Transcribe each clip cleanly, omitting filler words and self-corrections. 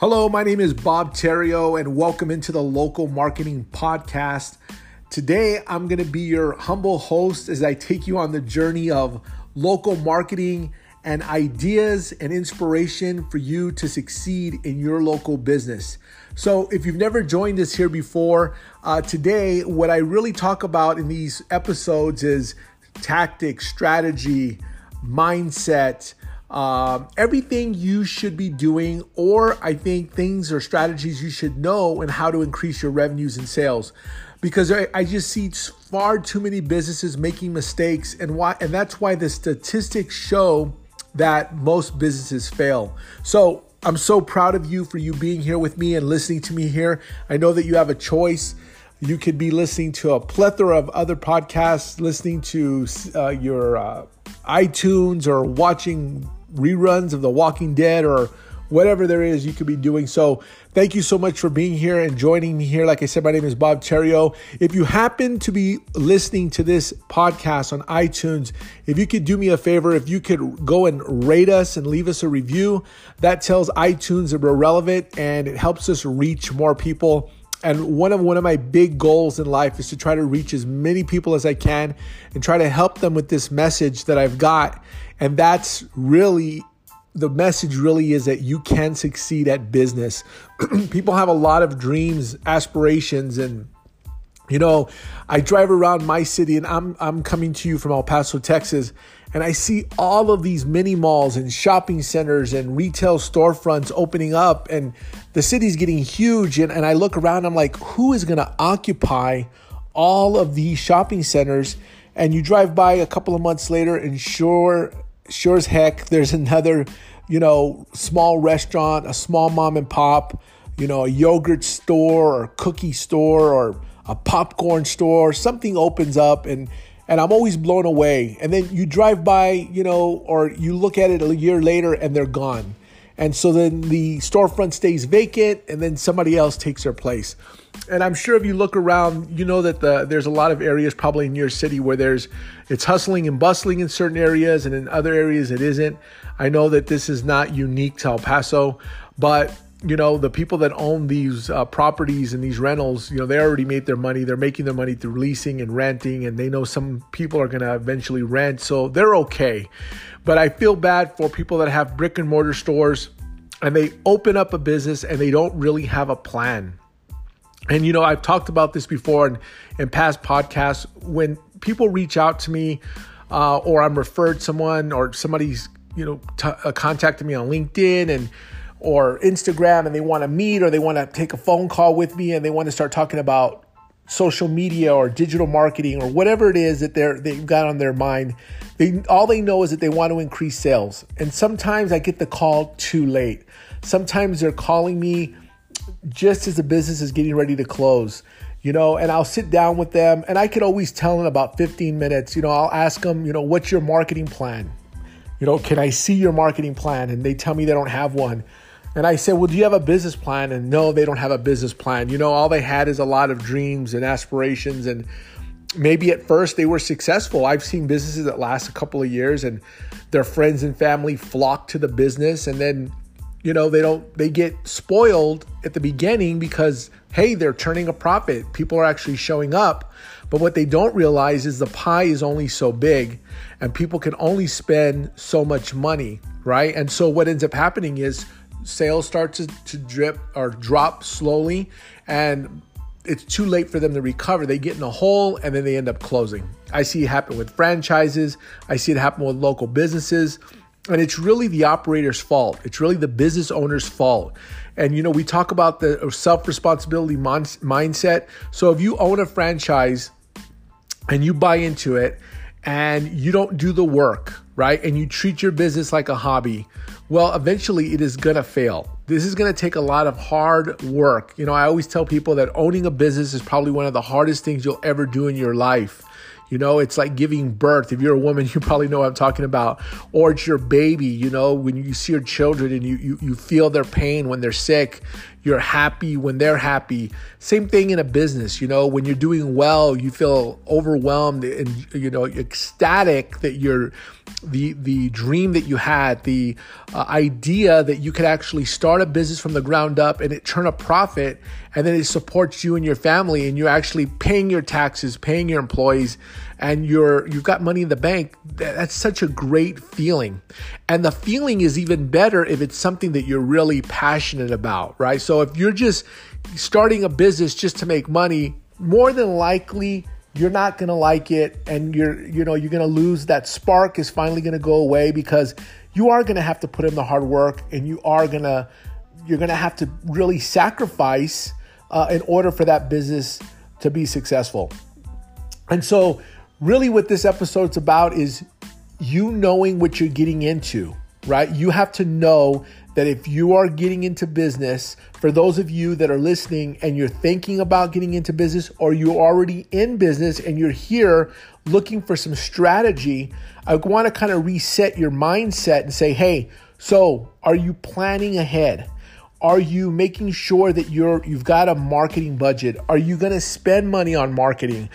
Hello, my name is Bob Theriault and welcome into the Local Marketing Podcast. Today, I'm going to be your humble host as I take you on the journey of local marketing and ideas and inspiration for you to succeed in your local business. So if you've never joined us here before, today, what I really talk about in these episodes is tactics, strategy, mindset, everything you should be doing, or I think things or strategies you should know and how to increase your revenues and sales. Because I just see far too many businesses making mistakes, and that's why the statistics show that most businesses fail. So I'm so proud of you for you being here with me and listening to me here. I know that you have a choice. You could be listening to a plethora of other podcasts, listening to your iTunes or watching reruns of The Walking Dead or whatever there is you could be doing. So thank you so much for being here and joining me here. Like I said, my name is Bob Theriault. If you happen to be listening to this podcast on iTunes, if you could do me a favor, if you could go and rate us and leave us a review, that tells iTunes that we're relevant and it helps us reach more people. And one of my big goals in life is to try to reach as many people as I can and try to help them with this message that I've got. And that's really, the message really is that you can succeed at business. People have a lot of dreams, aspirations, and I drive around my city, and I'm coming to you from El Paso, Texas, and I see all of these mini malls and shopping centers and retail storefronts opening up, and the city's getting huge. And I look around, I'm like, who is going to occupy all of these shopping centers? And you drive by a couple of months later, and sure as heck, there's another, small restaurant, a small mom and pop, a yogurt store or cookie store or a popcorn store, something opens up, and I'm always blown away. And then you drive by, or you look at it a year later and they're gone. And so then the storefront stays vacant and then somebody else takes their place. And I'm sure if you look around, you know that there's a lot of areas probably in your city where it's hustling and bustling in certain areas, and in other areas it isn't. I know that this is not unique to El Paso, but the people that own these properties and these rentals, they already made their money. They're making their money through leasing and renting, and they know some people are going to eventually rent, so they're okay. But I feel bad for people that have brick and mortar stores and they open up a business and they don't really have a plan. And, I've talked about this before in past podcasts. When people reach out to me or I'm referred someone or somebody's, contacted me on LinkedIn or Instagram, and they want to meet or they want to take a phone call with me and they want to start talking about social media or digital marketing or whatever it is that they've got on their mind, all they know is that they want to increase sales. And sometimes I get the call too late. Sometimes they're calling me just as the business is getting ready to close, and I'll sit down with them, and I could always tell in about 15 minutes, I'll ask them, what's your marketing plan? Can I see your marketing plan? And they tell me they don't have one. And I said, well, do you have a business plan? And no, they don't have a business plan. All they had is a lot of dreams and aspirations. And maybe at first they were successful. I've seen businesses that last a couple of years and their friends and family flock to the business. And then, they get spoiled at the beginning because, hey, they're turning a profit. People are actually showing up. But what they don't realize is the pie is only so big and people can only spend so much money, right? And so what ends up happening is sales start to drip or drop slowly, and it's too late for them to recover. They get in a hole and then they end up closing. I see it happen with franchises. I see it happen with local businesses, and it's really the operator's fault. It's really the business owner's fault. And, we talk about the self-responsibility mindset. So if you own a franchise and you buy into it and you don't do the work, right? And you treat your business like a hobby, well, eventually it is going to fail. This is going to take a lot of hard work. I always tell people that owning a business is probably one of the hardest things you'll ever do in your life. It's like giving birth. If you're a woman, you probably know what I'm talking about. Or it's your baby, when you see your children and you feel their pain when they're sick. You're happy when they're happy. Same thing in a business. You know, when you're doing well, you feel overwhelmed and, you know, ecstatic that you're the dream that you had, the idea that you could actually start a business from the ground up and it turn a profit, and then it supports you and your family, and you're actually paying your taxes, paying your employees, and you've got money in the bank. That's such a great feeling. And the feeling is even better if it's something that you're really passionate about, right? So if you're just starting a business just to make money, more than likely you're not going to like it, and you're going to lose that spark. Is finally going to go away because you are going to have to put in the hard work, and you're going to have to really sacrifice in order for that business to be successful. And so really what this episode's about is you knowing what you're getting into, right? You have to know that if you are getting into business, for those of you that are listening and you're thinking about getting into business, or you're already in business and you're here looking for some strategy, I want to kind of reset your mindset and say, hey, so are you planning ahead? Are you making sure that you've got a marketing budget? Are you going to spend money on marketing?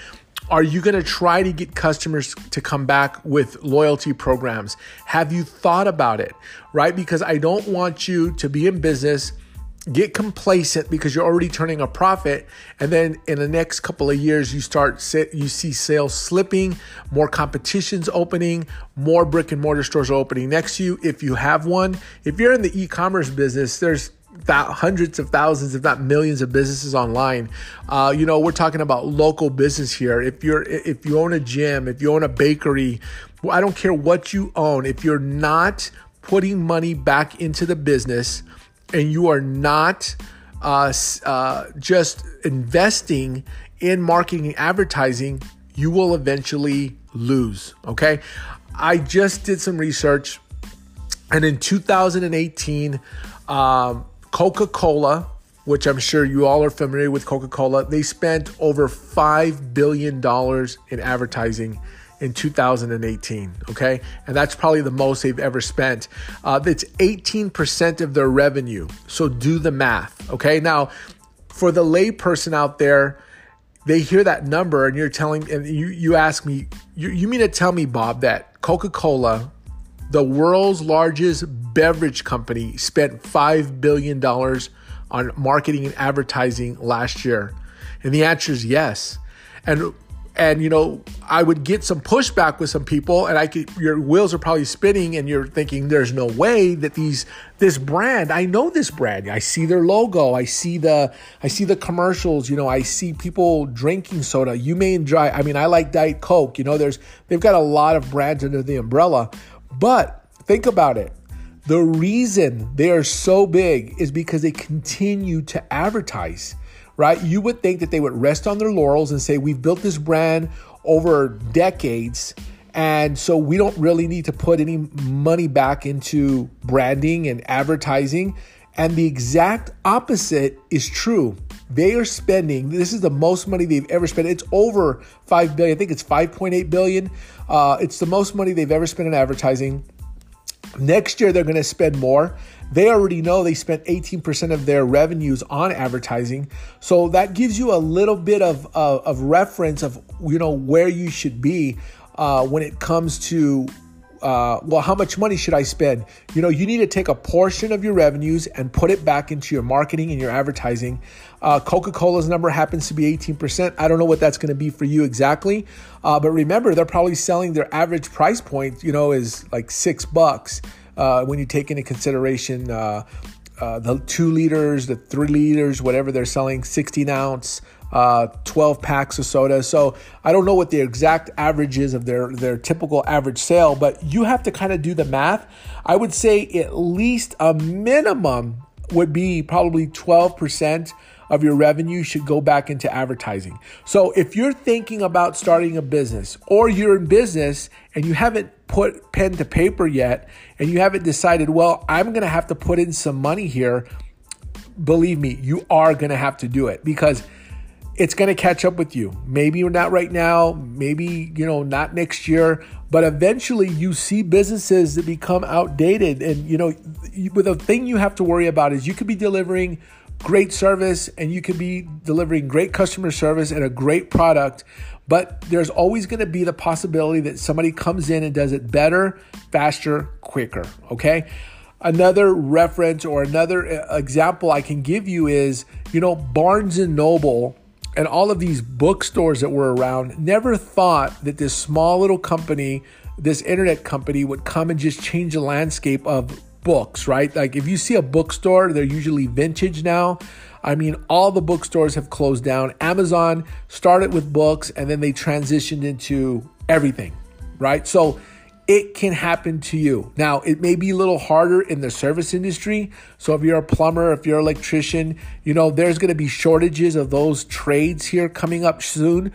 Are you going to try to get customers to come back with loyalty programs? Have you thought about it, right? Because I don't want you to be in business, get complacent because you're already turning a profit, and then in the next couple of years, you see sales slipping, more competitions opening, more brick and mortar stores are opening next to you if you have one. If you're in the e-commerce business, there's hundreds of thousands, if not millions, of businesses online. We're talking about local business here. If you own a gym, if you own a bakery, I don't care what you own. If you're not putting money back into the business and you are not just investing in marketing and advertising, you will eventually lose. Okay, I just did some research, and in 2018. Coca-Cola, which I'm sure you all are familiar with Coca-Cola, they spent over $5 billion in advertising in 2018, okay? And that's probably the most they've ever spent. That's 18% of their revenue. So do the math, okay? Now, for the layperson out there, they hear that number and you ask me, you mean to tell me, Bob, that Coca-Cola, the world's largest beverage company, spent $5 billion on marketing and advertising last year? And the answer is yes. And you know, I would get some pushback with some people, and your wheels are probably spinning and you're thinking, there's no way that this brand, I know this brand. I see their logo. I see the commercials. You know, I see people drinking soda. You may enjoy, I mean, I like Diet Coke. You know, they've got a lot of brands under the umbrella. But think about it. The reason they are so big is because they continue to advertise, right? You would think that they would rest on their laurels and say, we've built this brand over decades, and so we don't really need to put any money back into branding and advertising. And the exact opposite is true. They are spending, this is the most money they've ever spent. It's over $5 billion. I think it's $5.8 billion. It's the most money they've ever spent on advertising. Next year, they're going to spend more. They already know they spent 18% of their revenues on advertising. So that gives you a little bit of reference of, you know, where you should be when it comes to how much money should I spend? You know, you need to take a portion of your revenues and put it back into your marketing and your advertising. Coca-Cola's number happens to be 18%. I don't know what that's going to be for you exactly. But remember, they're probably selling, their average price point, you know, is like $6 when you take into consideration the 2 liters, the 3 liters, whatever they're selling, 16 ounce, 12 packs of soda. So I don't know what the exact average is of their typical average sale, but you have to kind of do the math. I would say at least a minimum would be probably 12% of your revenue should go back into advertising. So if you're thinking about starting a business, or you're in business and you haven't put pen to paper yet, and you haven't decided, well, I'm going to have to put in some money here, believe me, you are going to have to do it, because it's going to catch up with you. Maybe not right now, maybe, you know, not next year, but eventually you see businesses that become outdated. And, you know, the thing you have to worry about is you could be delivering great service and you could be delivering great customer service and a great product, but there's always going to be the possibility that somebody comes in and does it better, faster, quicker, okay? Another reference or another example I can give you is, you know, Barnes and Noble and all of these bookstores that were around never thought that this small little company, this internet company, would come and just change the landscape of books, right? Like if you see a bookstore, they're usually vintage now. I mean, all the bookstores have closed down. Amazon started with books and then they transitioned into everything, right? So it can happen to you. Now, it may be a little harder in the service industry. So if you're a plumber, if you're an electrician, you know, there's going to be shortages of those trades here coming up soon.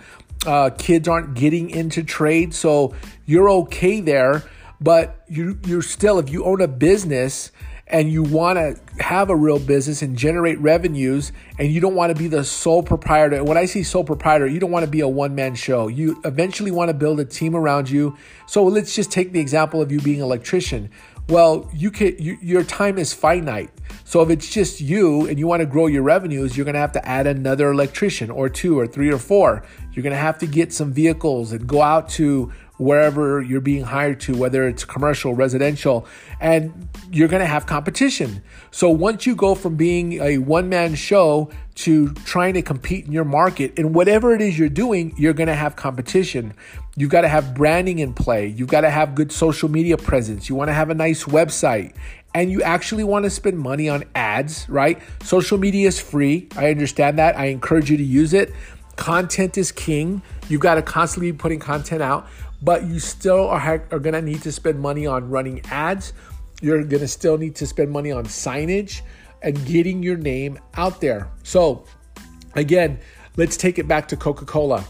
Kids aren't getting into trades, so you're okay there. But you're still, if you own a business and you want to have a real business and generate revenues, and you don't want to be the sole proprietor. And when I say sole proprietor, you don't want to be a one-man show. You eventually want to build a team around you. So let's just take the example of you being an electrician. Well, your time is finite. So if it's just you and you want to grow your revenues, you're going to have to add another electrician or two or three or four. You're going to have to get some vehicles and go out to wherever you're being hired to, whether it's commercial, residential, and you're going to have competition. So once you go from being a one-man show to trying to compete in your market, and whatever it is you're doing, you're going to have competition. You've got to have branding in play. You've got to have good social media presence. You want to have a nice website. And you actually want to spend money on ads, right? Social media is free. I understand that. I encourage you to use it. Content is king. You've got to constantly be putting content out, but you still are going to need to spend money on running ads. You're going to still need to spend money on signage and getting your name out there. So again, let's take it back to Coca-Cola.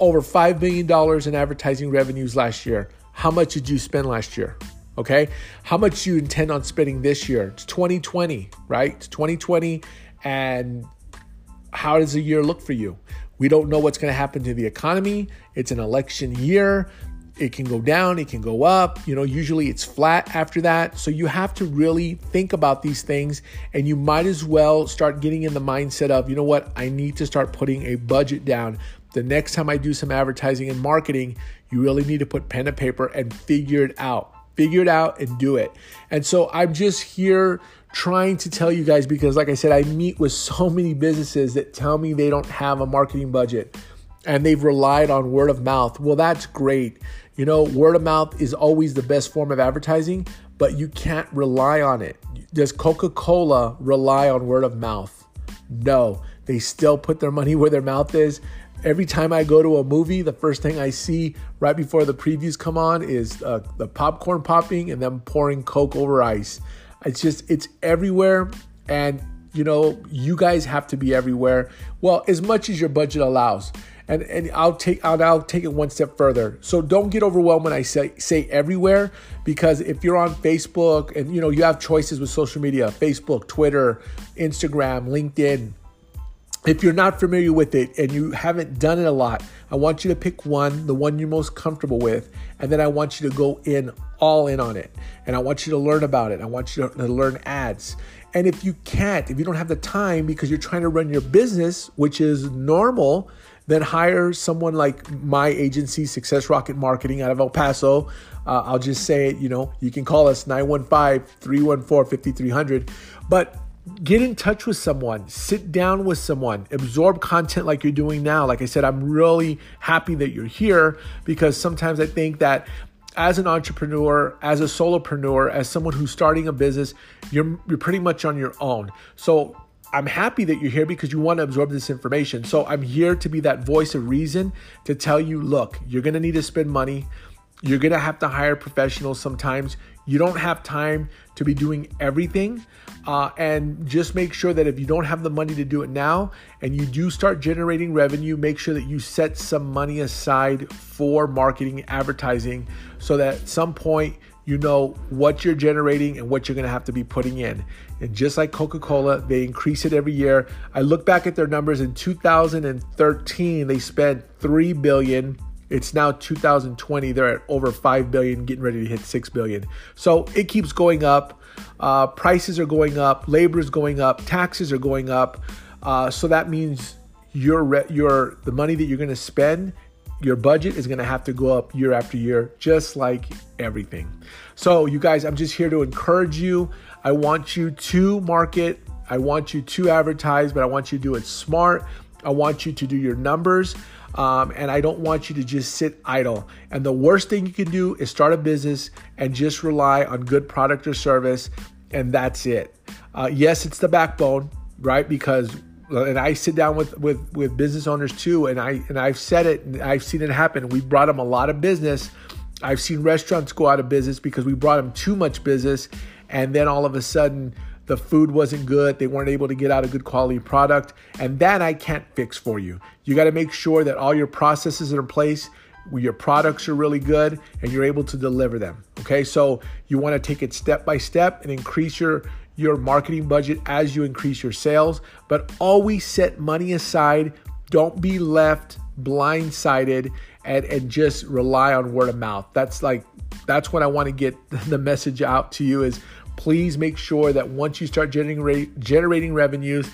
Over $5 billion in advertising revenues last year. How much did you spend last year? Okay, how much you intend on spending this year? It's 2020, right? It's 2020, and how does the year look for you? We don't know what's going to happen to the economy. It's an election year. It can go down, it can go up. You know, usually it's flat after that. So you have to really think about these things, and you might as well start getting in the mindset of, you know what, I need to start putting a budget down. The next time I do some advertising and marketing, you really need to put pen to paper and figure it out. Figure it out and do it. And so I'm just here trying to tell you guys, because like I said, I meet with so many businesses that tell me they don't have a marketing budget and they've relied on word of mouth. Well, that's great. You know, word of mouth is always the best form of advertising, but you can't rely on it. Does Coca-Cola rely on word of mouth? No, they still put their money where their mouth is. Every time I go to a movie, the first thing I see right before the previews come on is the popcorn popping and them pouring Coke over ice. It's everywhere. And, you know, you guys have to be everywhere. Well, as much as your budget allows. And I'll take it one step further. So don't get overwhelmed when I say everywhere, because if you're on Facebook and, you know, you have choices with social media, Facebook, Twitter, Instagram, LinkedIn. If you're not familiar with it and you haven't done it a lot, I want you to pick one, the one you're most comfortable with, and then I want you to go in all in on it. And I want you to learn about it. I want you to learn ads. And if you can't, if you don't have the time because you're trying to run your business, which is normal, then hire someone like my agency, Success Rocket Marketing out of El Paso. I'll just say it, you know, you can call us 915-314-5300. But get in touch with someone, sit down with someone, absorb content like you're doing now. Like I said, I'm really happy that you're here, because sometimes I think that as an entrepreneur, as a solopreneur, as someone who's starting a business, you're pretty much on your own. So I'm happy that you're here because you want to absorb this information. So I'm here to be that voice of reason to tell you, look, you're going to need to spend money. You're going to have to hire professionals sometimes. You don't have time to be doing everything. And just make sure that if you don't have the money to do it now and you do start generating revenue, make sure that you set some money aside for marketing, advertising, so that at some point you know what you're generating and what you're going to have to be putting in. And just like Coca-Cola, they increase it every year. I look back at their numbers. In 2013, they spent $3 billion. It's now 2020. They're at over $5 billion, getting ready to hit $6 billion. So it keeps going up. Prices are going up. Labor is going up. Taxes are going up. So that means the money that you're going to spend, your budget is going to have to go up year after year, just like everything. So you guys, I'm just here to encourage you. I want you to market. I want you to advertise, but I want you to do it smart. I want you to do your numbers. And I don't want you to just sit idle. And the worst thing you can do is start a business and just rely on good product or service. And that's it. Yes, it's the backbone, right? And I sit down with business owners too, and I've said it, and I've seen it happen. We brought them a lot of business. I've seen restaurants go out of business because we brought them too much business, and then all of a sudden the food wasn't good. They weren't able to get out a good quality product, and that I can't fix for you. You got to make sure that all your processes are in place, your products are really good, and you're able to deliver them. Okay, so you want to take it step by step and increase your marketing budget as you increase your sales, but always set money aside. Don't be left blindsided and just rely on word of mouth. That's what I want to get the message out to you is, please make sure that once you start generating revenues,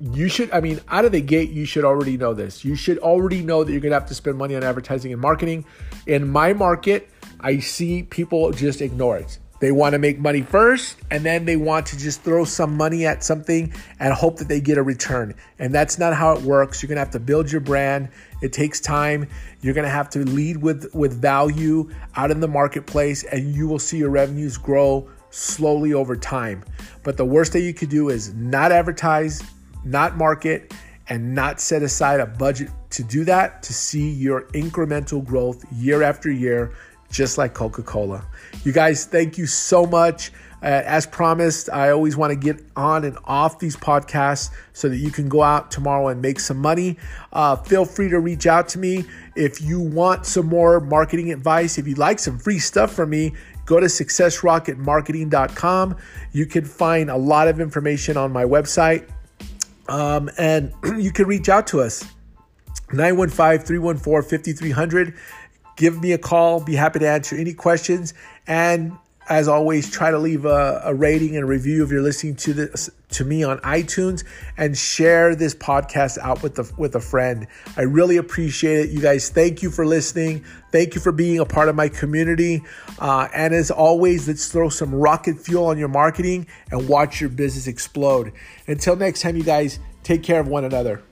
out of the gate, you should already know this. You should already know that you're going to have to spend money on advertising and marketing. In my market, I see people just ignore it. They want to make money first, and then they want to just throw some money at something and hope that they get a return. And that's not how it works. You're going to have to build your brand. It takes time. You're going to have to lead with value out in the marketplace, and you will see your revenues grow slowly over time. But the worst that you could do is not advertise, not market, and not set aside a budget to do that, to see your incremental growth year after year, just like Coca-Cola. You guys, thank you so much. As promised, I always want to get on and off these podcasts so that you can go out tomorrow and make some money. Feel free to reach out to me if you want some more marketing advice. If you'd like some free stuff from me, go to successrocketmarketing.com. You can find a lot of information on my website, and you can reach out to us, 915-314-5300. Give me a call. Be happy to answer any questions. And as always, try to leave a rating and review if you're listening to me on iTunes, and share this podcast out with a friend. I really appreciate it. You guys, thank you for listening. Thank you for being a part of my community. And as always, let's throw some rocket fuel on your marketing and watch your business explode. Until next time, you guys, take care of one another.